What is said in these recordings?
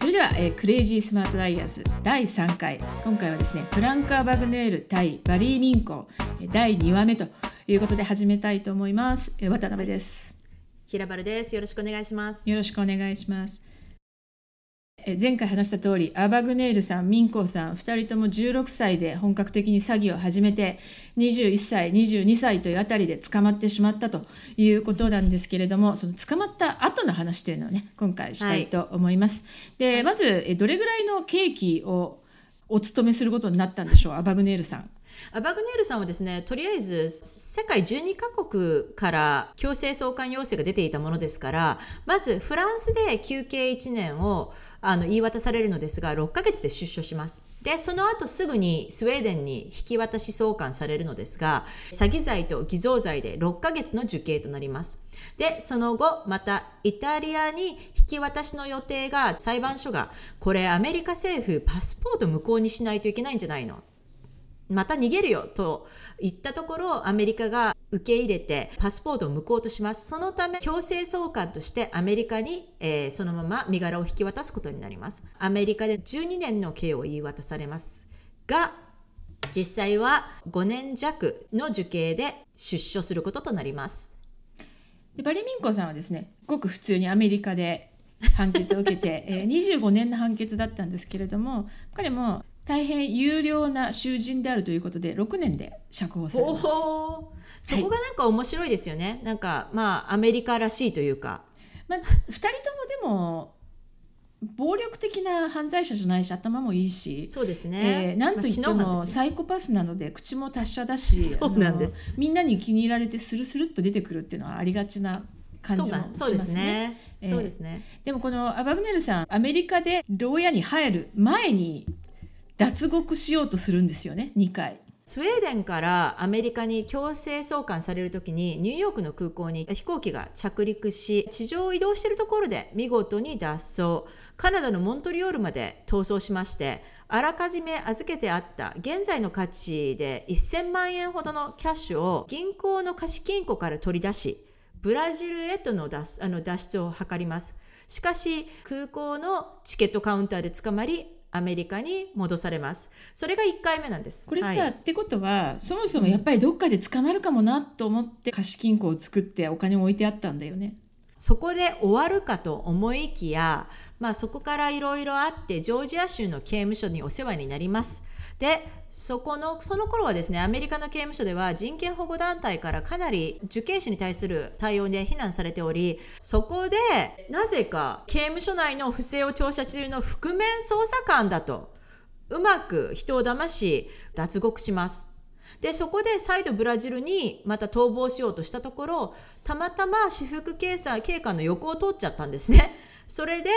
それでは、クレイジースマートダイアース第3回、今回はですねフランカー・バグネール対バリー・ミンコ第2話目ということで始めたいと思います。渡辺です。平原です。よろしくお願いします。よろしくお願いします。前回話した通り、バグネールさん、ミンコさん2人とも16歳で本格的に詐欺を始めて、21歳、22歳というあたりで捕まってしまったということなんですけれども、その捕まった後の話というのをね、今回したいと思います。はい、でまずどれぐらいの刑期をお勤めすることになったんでしょう、バグネールさん。バグネールさんはですね、とりあえず世界12カ国から強制送還要請が出ていたものですから、まずフランスで求刑1年を言い渡されるのですが、6ヶ月で出所します。でその後すぐにスウェーデンに引き渡し送還されるのですが、詐欺罪と偽造罪で6ヶ月の受刑となります。でその後またイタリアに引き渡しの予定が、裁判所がこれアメリカ政府パスポート無効にしないといけないんじゃないの、また逃げるよと言ったところ、アメリカが受け入れてパスポートを無効とします。そのため強制送還としてアメリカに、そのまま身柄を引き渡すことになります。アメリカで12年の刑を言い渡されますが、実際は5年弱の受刑で出所することとなります。でバリミンコさんはですね、ごく普通にアメリカで判決を受けて、25年の判決だったんですけれども、彼も大変有料な囚人であるということで6年で釈放されます。そこがなんか面白いですよね、はい、なんかまあアメリカらしいというか、2人ともでも暴力的な犯罪者じゃないし、頭もいいし、そうですね、なんといっても、サイコパスなので口も達者だし、そうなんです、みんなに気に入られてスルスルっと出てくるっていうのはありがちな感じもしますね。でもこのバグネールさん、アメリカで牢屋に入る前に脱獄しようとするんですよね、2回。スウェーデンからアメリカに強制送還されるときに、ニューヨークの空港に飛行機が着陸し、地上を移動しているところで見事に脱走、カナダのモントリオールまで逃走しまして、あらかじめ預けてあった現在の価値で1000万円ほどのキャッシュを銀行の貸金庫から取り出し、ブラジルへとの脱出を図ります。しかし空港のチケットカウンターで捕まり、アメリカに戻されます。それが1回目なんです。これさ、はい、ってことはそもそもやっぱりどっかで捕まるかもなと思って貸金庫を作ってお金を置いてあったんだよね。そこで終わるかと思いきや、そこからいろいろあって、ジョージア州の刑務所にお世話になります。でその頃はですね、アメリカの刑務所では人権保護団体からかなり受刑者に対する対応で非難されており、そこでなぜか刑務所内の不正を調査中の覆面捜査官だとうまく人を騙し脱獄します。でそこで再度ブラジルにまた逃亡しようとしたところ、たまたま私服警官の横を通っちゃったんですね。それで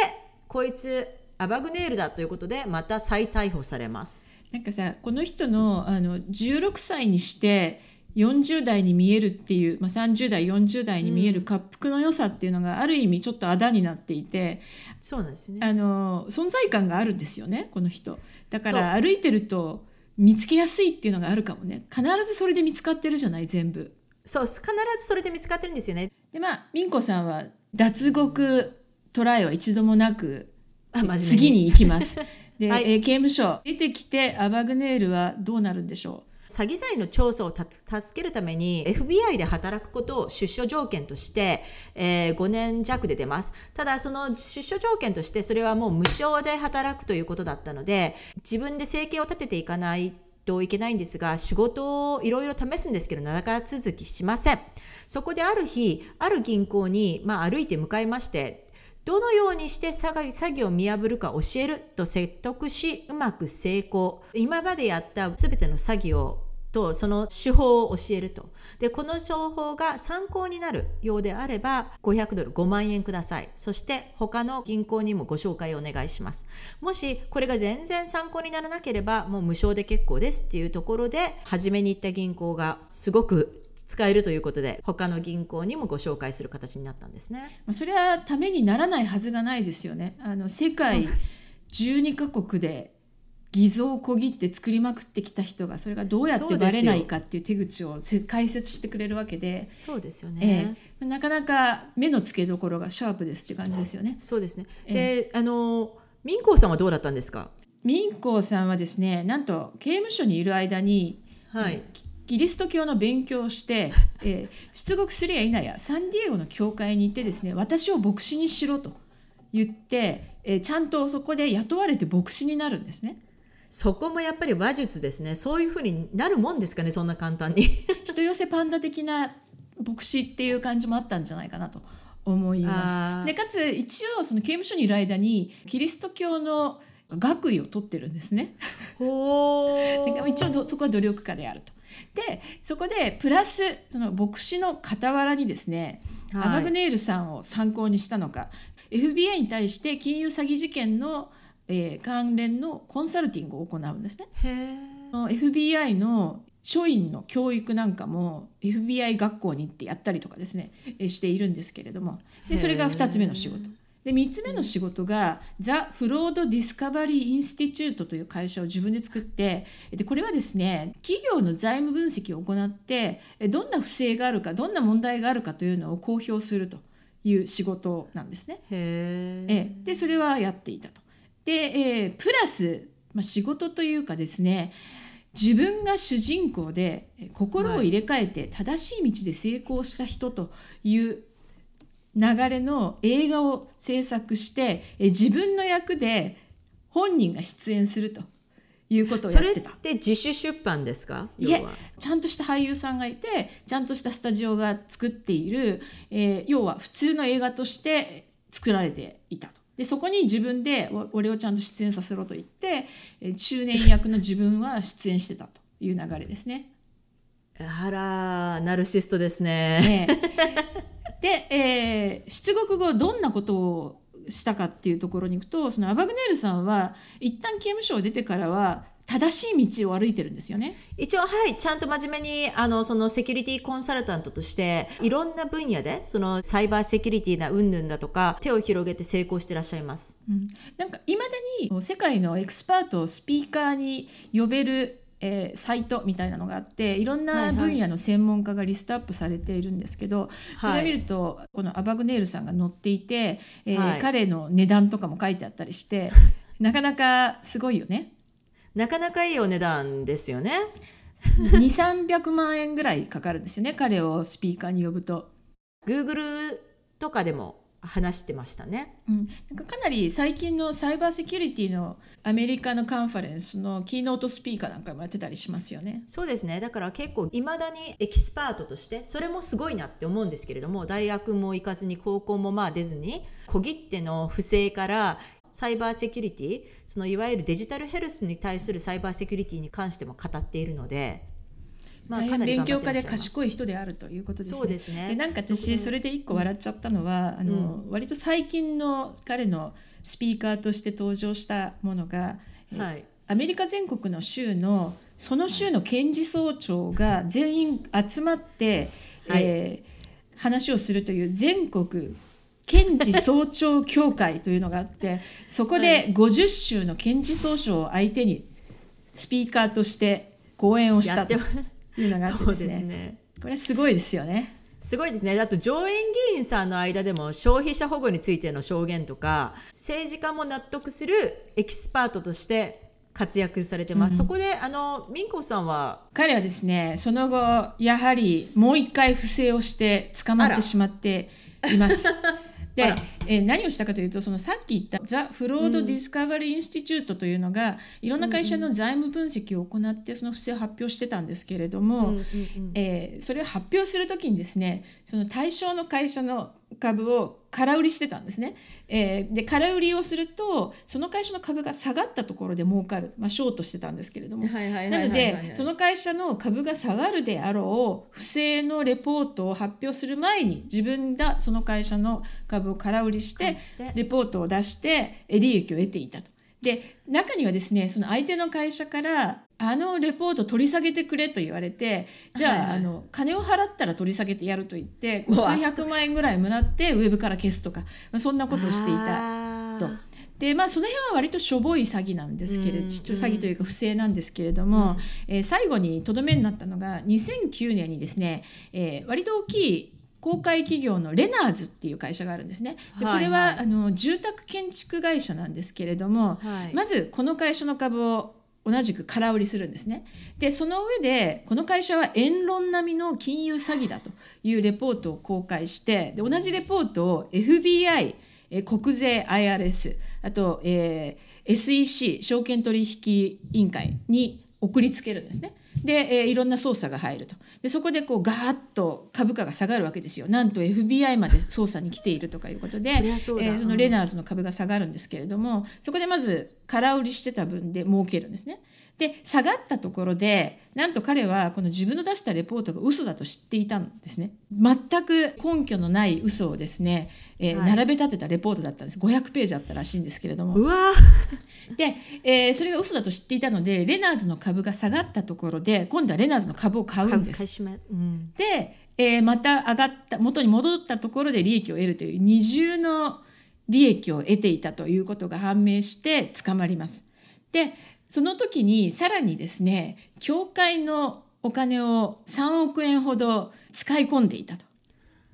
こいつバグネールだということで、また再逮捕されます。なんかさ、この人の16歳にして40代に見えるっていう、30代40代に見える恰幅の良さっていうのがある意味ちょっとあだになっていて、そうなんですね、存在感があるんですよね、この人だから。歩いてると見つけやすいっていうのがあるかもね。必ずそれで見つかってるじゃない、全部。そう、必ずそれで見つかってるんですよね。でミンコさんは脱獄トライは一度もなく、次に行きますで、はい、刑務所出てきてバグネールはどうなるんでしょう。詐欺罪の調査を助けるために FBI で働くことを出所条件として、5年弱で出ます。ただその出所条件として、それはもう無償で働くということだったので、自分で生計を立てていかないといけないんですが、仕事をいろいろ試すんですけど、長続きしません。そこである日、ある銀行に、歩いて向かいまして、どのようにして詐欺を見破るか教えると説得し、うまく成功。今までやったすべての詐欺をとその手法を教えると。でこの情報が参考になるようであれば$500、5万円ください。そして他の銀行にもご紹介をお願いします。もしこれが全然参考にならなければ、もう無償で結構ですっていうところで、初めに行った銀行がすごく使えるということで、他の銀行にもご紹介する形になったんですね。それはためにならないはずがないですよね。世界12カ国で偽造をこぎって作りまくってきた人が、それがどうやってバレないかっていう手口を解説してくれるわけで、そうですよね、なかなか目の付けどころがシャープですって感じですよね。そうですね。で民工さんはどうだったんですか？民工さんはですね、なんと刑務所にいる間に、はい、キリスト教の勉強をして、出国するや否やサンディエゴの教会に行ってですね、私を牧師にしろと言って、ちゃんとそこで雇われて牧師になるんですね。そこもやっぱり話術ですね。そういうふうになるもんですかね、そんな簡単に人寄せパンダ的な牧師っていう感じもあったんじゃないかなと思います。でかつ一応その刑務所にいる間にキリスト教の学位を取ってるんですね。なんか一応そこは努力家であると。でそこでプラスその牧師の傍らにですね、はい、アバグネールさんを参考にしたのか FBI に対して金融詐欺事件の、関連のコンサルティングを行うんですね。への FBI の署員の教育なんかも FBI 学校に行ってやったりとかですねしているんですけれども、でそれが2つ目の仕事で、3つ目の仕事がザ・フロード・ディスカバリー・インスティチュートという会社を自分で作って、でこれはですね企業の財務分析を行って、どんな不正があるかどんな問題があるかというのを公表するという仕事なんですね。へでそれはやっていたと。で、プラス、仕事というかですね、自分が主人公で心を入れ替えて正しい道で成功した人という流れの映画を制作して、自分の役で本人が出演するということをやってた。それって自主出版ですか？いえ、ちゃんとした俳優さんがいて、ちゃんとしたスタジオが作っている、要は普通の映画として作られていたと。でそこに自分で俺をちゃんと出演させろと言って、中年役の自分は出演してたという流れですね。あら、ナルシストですね。ねで、出国後どんなことをしたかっていうところに行くと、そのアバグネールさんは一旦刑務所を出てからは正しい道を歩いてるんですよね。一応、はい、ちゃんと真面目にそのセキュリティコンサルタントとしていろんな分野でそのサイバーセキュリティな云々だとか手を広げて成功してらっしゃいます、うん、なんかいまだに世界のエクスパートをスピーカーに呼べるサイトみたいなのがあって、いろんな分野の専門家がリストアップされているんですけど、はいはい、それを見るとこのアバグネールさんが載っていて、はい、彼の値段とかも書いてあったりしてなかなかすごいよね。なかなかいいお値段ですよね。2,300 万円ぐらいかかるんですよね、彼をスピーカーに呼ぶと。 Google とかでも話してましたね、うん、なんかかなり最近のサイバーセキュリティのアメリカのカンファレンスのキーノートスピーカーなんかもやってたりしますよね。そうですね。だから結構いまだにエキスパートとしてそれもすごいなって思うんですけれども、大学も行かずに高校もまあ出ずに小切手の不正からサイバーセキュリティ、そのいわゆるデジタルヘルスに対するサイバーセキュリティに関しても語っているので、大変勉強家で賢い人であるということですね。そうですね。なんか私それで一個笑っちゃったのは、割と最近の彼のスピーカーとして登場したものが、はい、アメリカ全国の州のその州の検事総長が全員集まって、はい話をするという全国検事総長協会というのがあってそこで50州の検事総長を相手にスピーカーとして講演をしたというのがあってですね、これすごいですよね。すごいですね。あと上院議員さんの間でも消費者保護についての証言とか、政治家も納得するエキスパートとして活躍されてます、うん、そこで民工さんは、彼はですねその後やはりもう一回不正をして捕まってしまっていますで何をしたかというと、そのさっき言ったザ・フロード・ディスカバリー・インスティチュートというのが、いろんな会社の財務分析を行ってその不正を発表してたんですけれども、それを発表するときにですね、その対象の会社の株を空売りしてたんですね、で空売りをするとその会社の株が下がったところで儲かる、ショートしてたんですけれども、なのでその会社の株が下がるであろう不正のレポートを発表する前に自分がその会社の株を空売りしてレポートを出して利益を得ていたと。で中にはですね、その相手の会社からレポート取り下げてくれと言われて、じゃあ、金を払ったら取り下げてやると言って数百万円ぐらいもらってウェブから消すとか、そんなことをしていたと。でその辺は割としょぼい詐欺なんですけれど、詐欺というか不正なんですけれども、最後にとどめになったのが2009年にですね、割と大きい公開企業のレナーズっていう会社があるんですね。でこれは、はいはい、住宅建築会社なんですけれども、はい、まずこの会社の株を同じく空売りするんですね。でその上でこの会社は円論並みの金融詐欺だというレポートを公開して、で同じレポートを FBI、国税 IRS、 あと、SEC 証券取引委員会に送りつけるんですね。で、いろんな捜査が入ると。でそこでこうガーッと株価が下がるわけですよ。なんと FBI まで捜査に来ているとかいうことで、そのレナーズの株が下がるんですけれども、そこでまず空売りしてた分で儲けるんですね。で下がったところで、なんと彼はこの自分の出したレポートが嘘だと知っていたんですね。全く根拠のない嘘をですね、並べ立てたレポートだったんです。500ページあったらしいんですけれども、うわで、それが嘘だと知っていたので、レナーズの株が下がったところで今度はレナーズの株を買うんです。で、また上がった元に戻ったところで利益を得るという二重の利益を得ていたということが判明して捕まります。でその時にさらにですね、教会のお金を3億円ほど使い込んでいたと。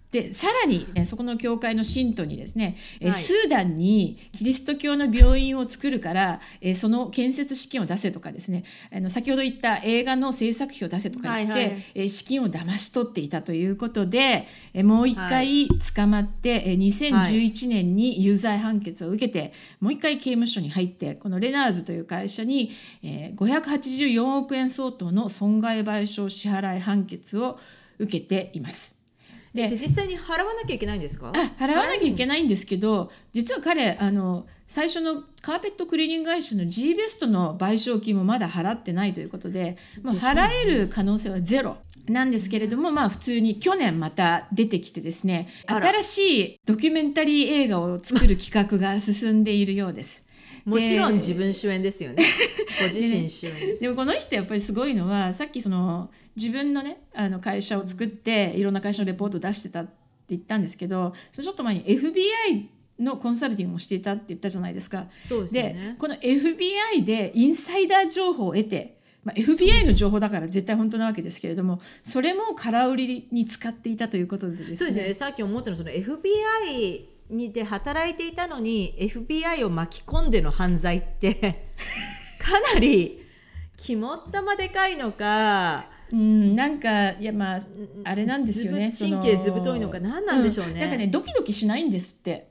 でさらにそこの教会の信徒にですね、スーダンにキリスト教の病院を作るからその建設資金を出せとかですね、先ほど言った映画の制作費を出せとか言って、資金を騙し取っていたということで、もう一回捕まって、2011年に有罪判決を受けて、もう一回刑務所に入って、このレナーズという会社に584億円相当の損害賠償支払い判決を受けています。で実際に払わなきゃいけないんですか？払わなきゃいけないんですけど、実は彼最初のカーペットクリーニング会社の G ベストの賠償金もまだ払ってないということで、まあ、払える可能性はゼロなんですけれども、まあ、普通に去年また出てきてですね、新しいドキュメンタリー映画を作る企画が進んでいるようです。もちろん自分主演ですよね。ご自身主演でもこの人やっぱりすごいのは、さっきその自分のね、会社を作っていろんな会社のレポートを出してたって言ったんですけど、そのちょっと前に FBI のコンサルティングもしていたって言ったじゃないですか。そうですね。でこの FBI でインサイダー情報を得て、まあ、FBI の情報だから絶対本当なわけですけれども、それも空売りに使っていたということでですね。そうですね。さっき思ったのは、その FBIにで働いていたのに FBI を巻き込んでの犯罪ってかなり肝っ玉でかいのか、なんかいや、まああれなんですよね、神経ずぶといのか何なんでしょうね、なんかね、ドキドキしないんですって、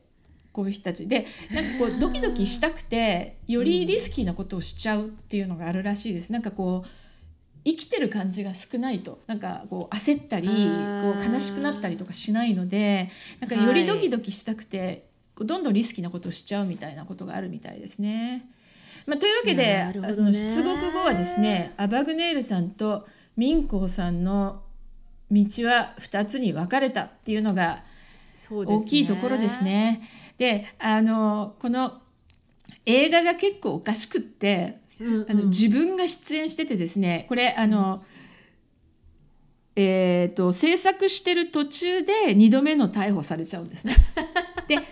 こういう人たちで。なんかこうドキドキしたくてよりリスキーなことをしちゃうっていうのがあるらしいです。なんかこう生きてる感じが少ないと、なんかこう焦ったりこう悲しくなったりとかしないので、なんかよりドキドキしたくて、はい、どんどんリスキーなことをしちゃうみたいなことがあるみたいですね。まあ、というわけで、その出国後はですね、アバグネールさんと民工さんの道は2つに分かれたっていうのが大きいところですね。で、この映画が結構おかしくって、自分が出演しててですね、これ制作してる途中で2度目の逮捕されちゃうんですね。で本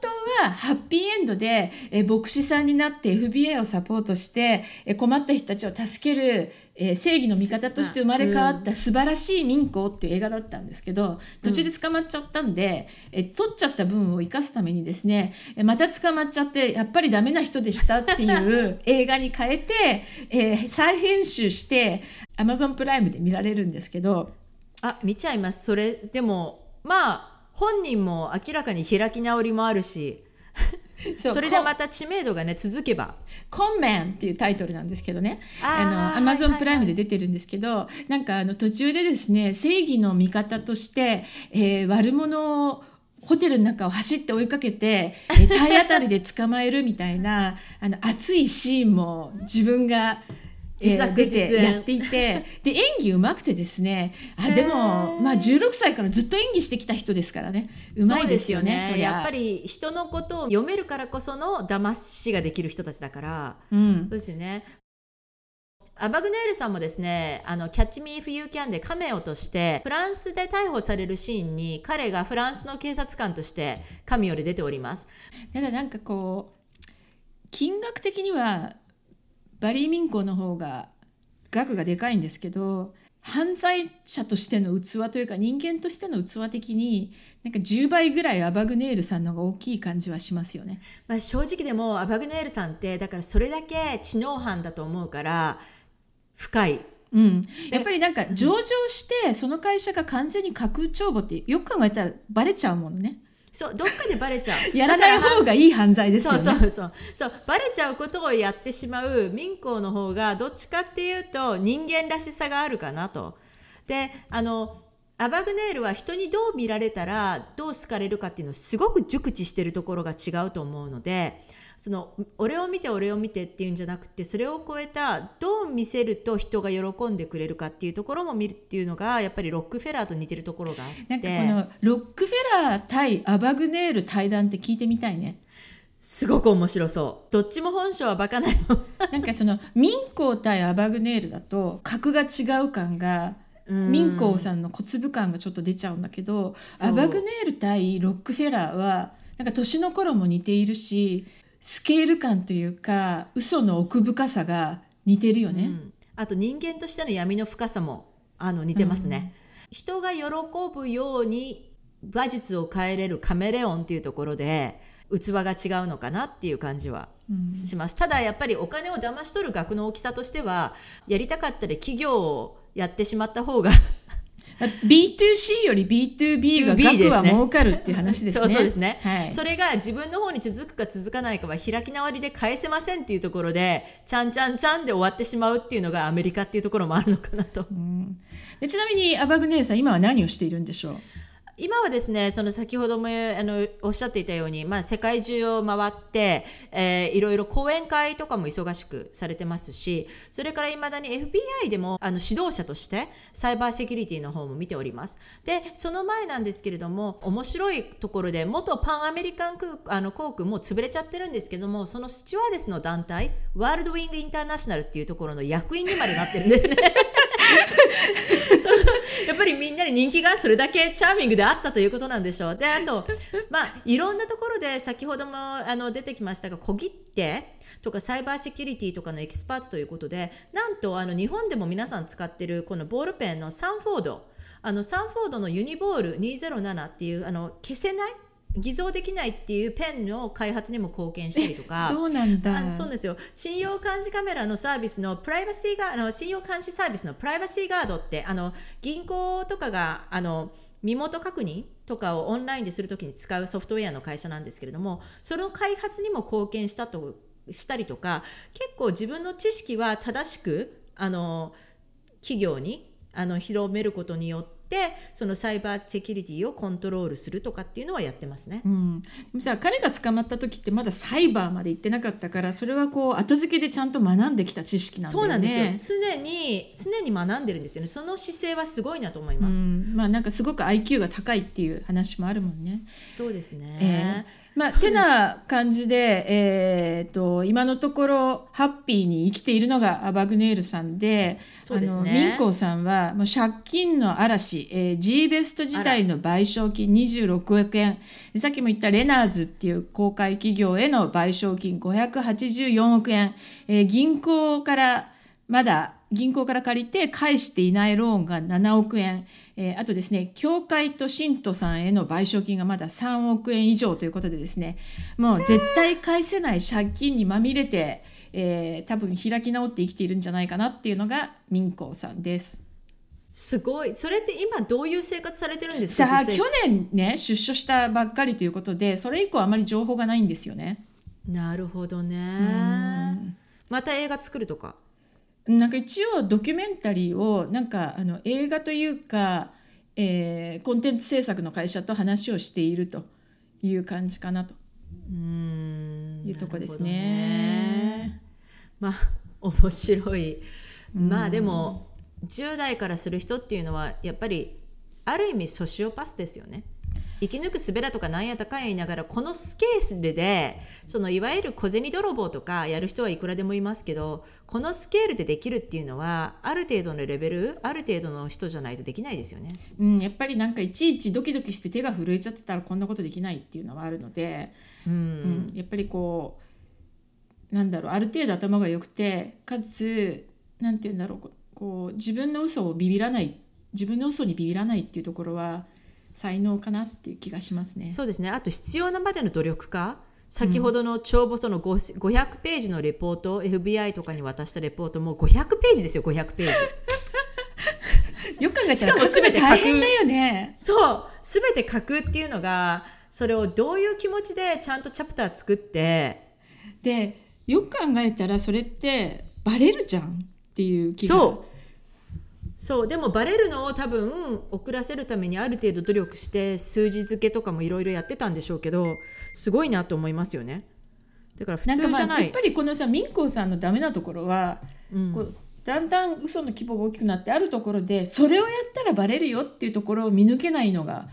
当はハッピーエンドで、牧師さんになって FBI をサポートして、困った人たちを助ける、正義の味方として生まれ変わった素晴らしい民工っていう映画だったんですけど、途中で捕まっちゃったんで、取っちゃった分を生かすためにですね、また捕まっちゃってやっぱりダメな人でしたっていう映画に変えて、再編集して Amazon プライムで見られるんですけど、見ちゃいます。それでもまあ本人も明らかに開き直りもあるしそれでまた知名度がね続けば、コンメンっていうタイトルなんですけどね、Amazon プライムで出てるんですけど、なんか途中でですね、正義の味方として、悪者をホテルの中を走って追いかけて、体当たりで捕まえるみたいな熱いシーンも自分が出てやっていて、で演技うまくてですね、でも、まあ、16歳からずっと演技してきた人ですからね、うまいですよね。そうですよね。それやっぱり人のことを読めるからこその騙しができる人たちだから、そうですよね。アバグネールさんもですね、キャッチミーフユーキャンでカメオとしてフランスで逮捕されるシーンに、彼がフランスの警察官としてカメオで出ております。ただなんかこう金額的にはバリー民工の方が額がでかいんですけど、犯罪者としての器というか人間としての器的になんか10倍ぐらいアバグネールさんの方が大きい感じはしますよね。まあ、正直でもアバグネールさんってだからそれだけ知能犯だと思うから深い。うん、やっぱりなんか上場してその会社が完全に架空帳簿ってよく考えたらバレちゃうものね。そう、どっかでバレちゃうやらない方がいい犯罪ですよね。そうバレちゃうことをやってしまう民法の方がどっちかっていうと人間らしさがあるかなと。でアバグネールは人にどう見られたらどう好かれるかっていうのをすごく熟知してるところが違うと思うので、その俺を見てっていうんじゃなくて、それを超えたどう見せると人が喜んでくれるかっていうところも見るっていうのがやっぱりロックフェラーと似てるところがあって、なんかこのロックフェラー対アバグネール対談って聞いてみたいね。すごく面白そう。どっちも本性はバカないなんかその民法対アバグネールだと格が違う感が民法さんの小粒感がちょっと出ちゃうんだけど、アバグネール対ロックフェラーはなんか年の頃も似ているし、スケール感というか嘘の奥深さが似てるよね。うん、あと人間としての闇の深さも似てますね。うん、人が喜ぶように話術を変えれるカメレオンっていうところで器が違うのかなっていう感じはします。うん、ただやっぱりお金を騙し取る額の大きさとしてはやりたかったら企業をやってしまった方がB2C より B2B が額は儲かるっていう話ですね。そうですね、はい、それが自分の方に続くか続かないかは開き直りで返せませんっていうところでちゃんちゃんちゃんで終わってしまうっていうのがアメリカっていうところもあるのかなと。うん、でちなみにアバグネールさん今は何をしているんでしょう。今はですね、その先ほどもおっしゃっていたように、世界中を回って、いろいろ講演会とかも忙しくされてますし、それからいまだに FBI でも指導者としてサイバーセキュリティの方も見ております。で、その前なんですけれども、面白いところで元パンアメリカン航空も潰れちゃってるんですけども、そのスチュワーデスの団体、ワールドウィングインターナショナルっていうところの役員にまでなってるんですね。やっぱりみんなに人気がそれだけチャーミングであったということなんでしょう。で、あと、いろんなところで先ほども出てきましたが、小切手とかサイバーセキュリティとかのエキスパーツということで、なんと日本でも皆さん使ってるこのボールペンのサンフォードのユニボール207っていう消せない偽造できないっていうペンの開発にも貢献したりとか。そうなんだ。そうですよ。信用監視カメラのサービスのプライバシーガード信用監視サービスのプライバシーガードって銀行とかが身元確認とかをオンラインでするときに使うソフトウェアの会社なんですけれども、その開発にも貢献したりとか、結構自分の知識は正しく企業に広めることによってで、そのサイバーセキュリティをコントロールするとかっていうのはやってますね。うん、でもさ、彼が捕まった時ってまだサイバーまで行ってなかったから、それはこう後付けでちゃんと学んできた知識なんだよね。そうなんですよ。常に学んでるんですよね。その姿勢はすごいなと思います。なんかすごく IQ が高いっていう話もあるもんね。そうですね。てな感じで、今のところハッピーに生きているのがアバグネールさんで、そうですね、民工さんはもう借金の嵐、G ベスト時代の賠償金26億円、さっきも言ったレナーズっていう公開企業への賠償金584億円、銀行から借りて返していないローンが7億円、あとですね、教会と信徒さんへの賠償金がまだ3億円以上ということでですね、もう絶対返せない借金にまみれて、多分開き直って生きているんじゃないかなっていうのが民工さんです。すごい。それって今どういう生活されてるんですか？さあ、去年ね、出所したばっかりということで、それ以降あまり情報がないんですよね。なるほどね。また映画作るとか、なんか一応ドキュメンタリーをなんか映画というか、コンテンツ制作の会社と話をしているという感じかなというとこですね。面白い。でも10代からする人っていうのはやっぱりある意味ソシオパスですよね。生き抜くすべらとかなんやたかんや言いながら、このスケースでそのいわゆる小銭泥棒とかやる人はいくらでもいますけど、このスケールでできるっていうのはある程度のレベル、ある程度の人じゃないとできないですよね。やっぱりなんかいちいちドキドキして手が震えちゃってたらこんなことできないっていうのはあるので、やっぱりこうある程度頭が良くて、かつなんていうんだろうこう自分の嘘にビビらないっていうところは才能かなっていう気がしますね。そうですね。あと必要なまでの努力家、先ほどの帳簿との500ページのレポート、FBI とかに渡したレポートも500ページですよ。500ページよく考えたら書くの大変だよね。そう、すべて書くっていうのが、それをどういう気持ちでちゃんとチャプター作って、でよく考えたらそれってバレるじゃんっていう気が。そうでもバレるのを多分遅らせるためにある程度努力して数字付けとかもいろいろやってたんでしょうけど、すごいなと思いますよね。だから普通じゃない。なんかまあやっぱりこのさ、ミンコーさんのダメなところは、こうだんだん嘘の規模が大きくなって、あるところでそれをやったらバレるよっていうところを見抜けないのが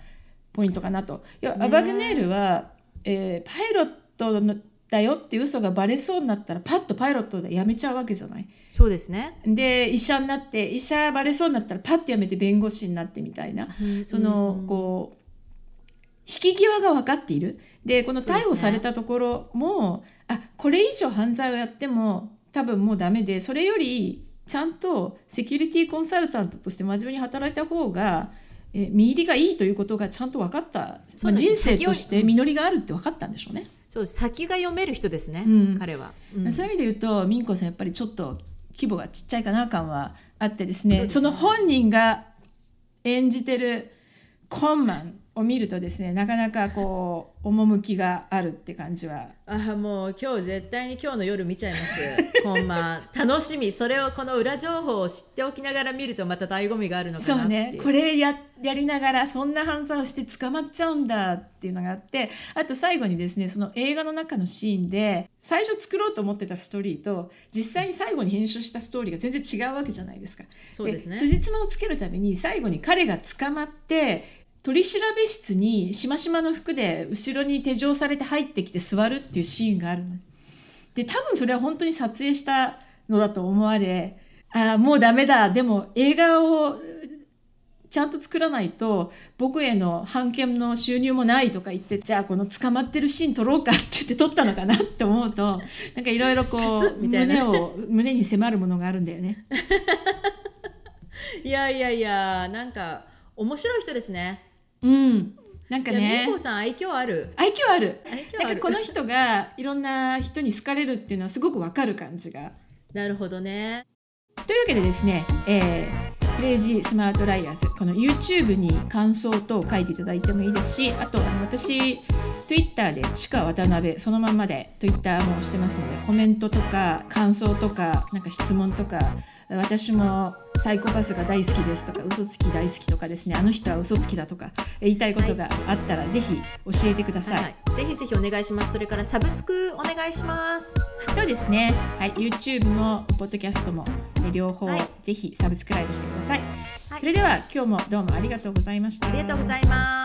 ポイントかなと。いや、ね、アバグネールは、パイロットのだよって嘘がバレそうになったらパッとパイロットでやめちゃうわけじゃない。そうですね。で医者になって、医者バレそうになったらパッとやめて弁護士になってみたいな、そのこう引き際が分かっている。でこの逮捕されたところも、ね、あ、これ以上犯罪をやっても多分もうダメで、それよりちゃんとセキュリティコンサルタントとして真面目に働いた方が見入りがいいということがちゃんと分かった、まあ、人生として実りがあるって分かったんでしょうね。そう、先が読める人ですね、彼は、そういう意味で言うとミンコさんやっぱりちょっと規模がちっちゃいかな感はあってですね、その本人が演じてるコンマンを見るとですね、なかなかこう趣があるって感じは。あ、もう今日絶対に今日の夜見ちゃいますコンマン楽しみ。それをこの裏情報を知っておきながら見るとまた醍醐味があるのかなっていう。そうね、これ やりながらそんな犯罪をして捕まっちゃうんだっていうのがあって、あと最後にですね、その映画の中のシーンで最初作ろうと思ってたストーリーと実際に最後に編集したストーリーが全然違うわけじゃないですか。そうですね。辻褄をつけるために最後に彼が捕まって取調べ室にしましまの服で後ろに手錠されて入ってきて座るっていうシーンがあるので、多分それは本当に撮影したのだと思われ、あ、もうダメだ、でも映画をちゃんと作らないと僕への版権の収入もないとか言って、じゃあこの捕まってるシーン撮ろうかって言って撮ったのかなって思うと、なんかいろいろこうみたいな胸に迫るものがあるんだよねいやいやいや、なんか面白い人ですね。なんかね、みんこさん愛嬌ある。なんかこの人がいろんな人に好かれるっていうのはすごくわかる感じが。なるほどね。というわけでですね、クレイジースマートライアーズ、この YouTube に感想等を書いていただいてもいいですし、あと私 Twitter でちか渡辺そのまんまで Twitter もしてますので、コメントとか感想とかなんか質問とか、私もサイコパスが大好きですとか嘘つき大好きとかですね、あの人は嘘つきだとか言いたいことがあったらぜひ教えてください、はい、ぜひぜひお願いします。それからサブスクお願いします。そうですね、はい、YouTube もポッドキャストも両方、はい、ぜひサブスクライブしてください、はい、それでは今日もどうもありがとうございました。ありがとうございます。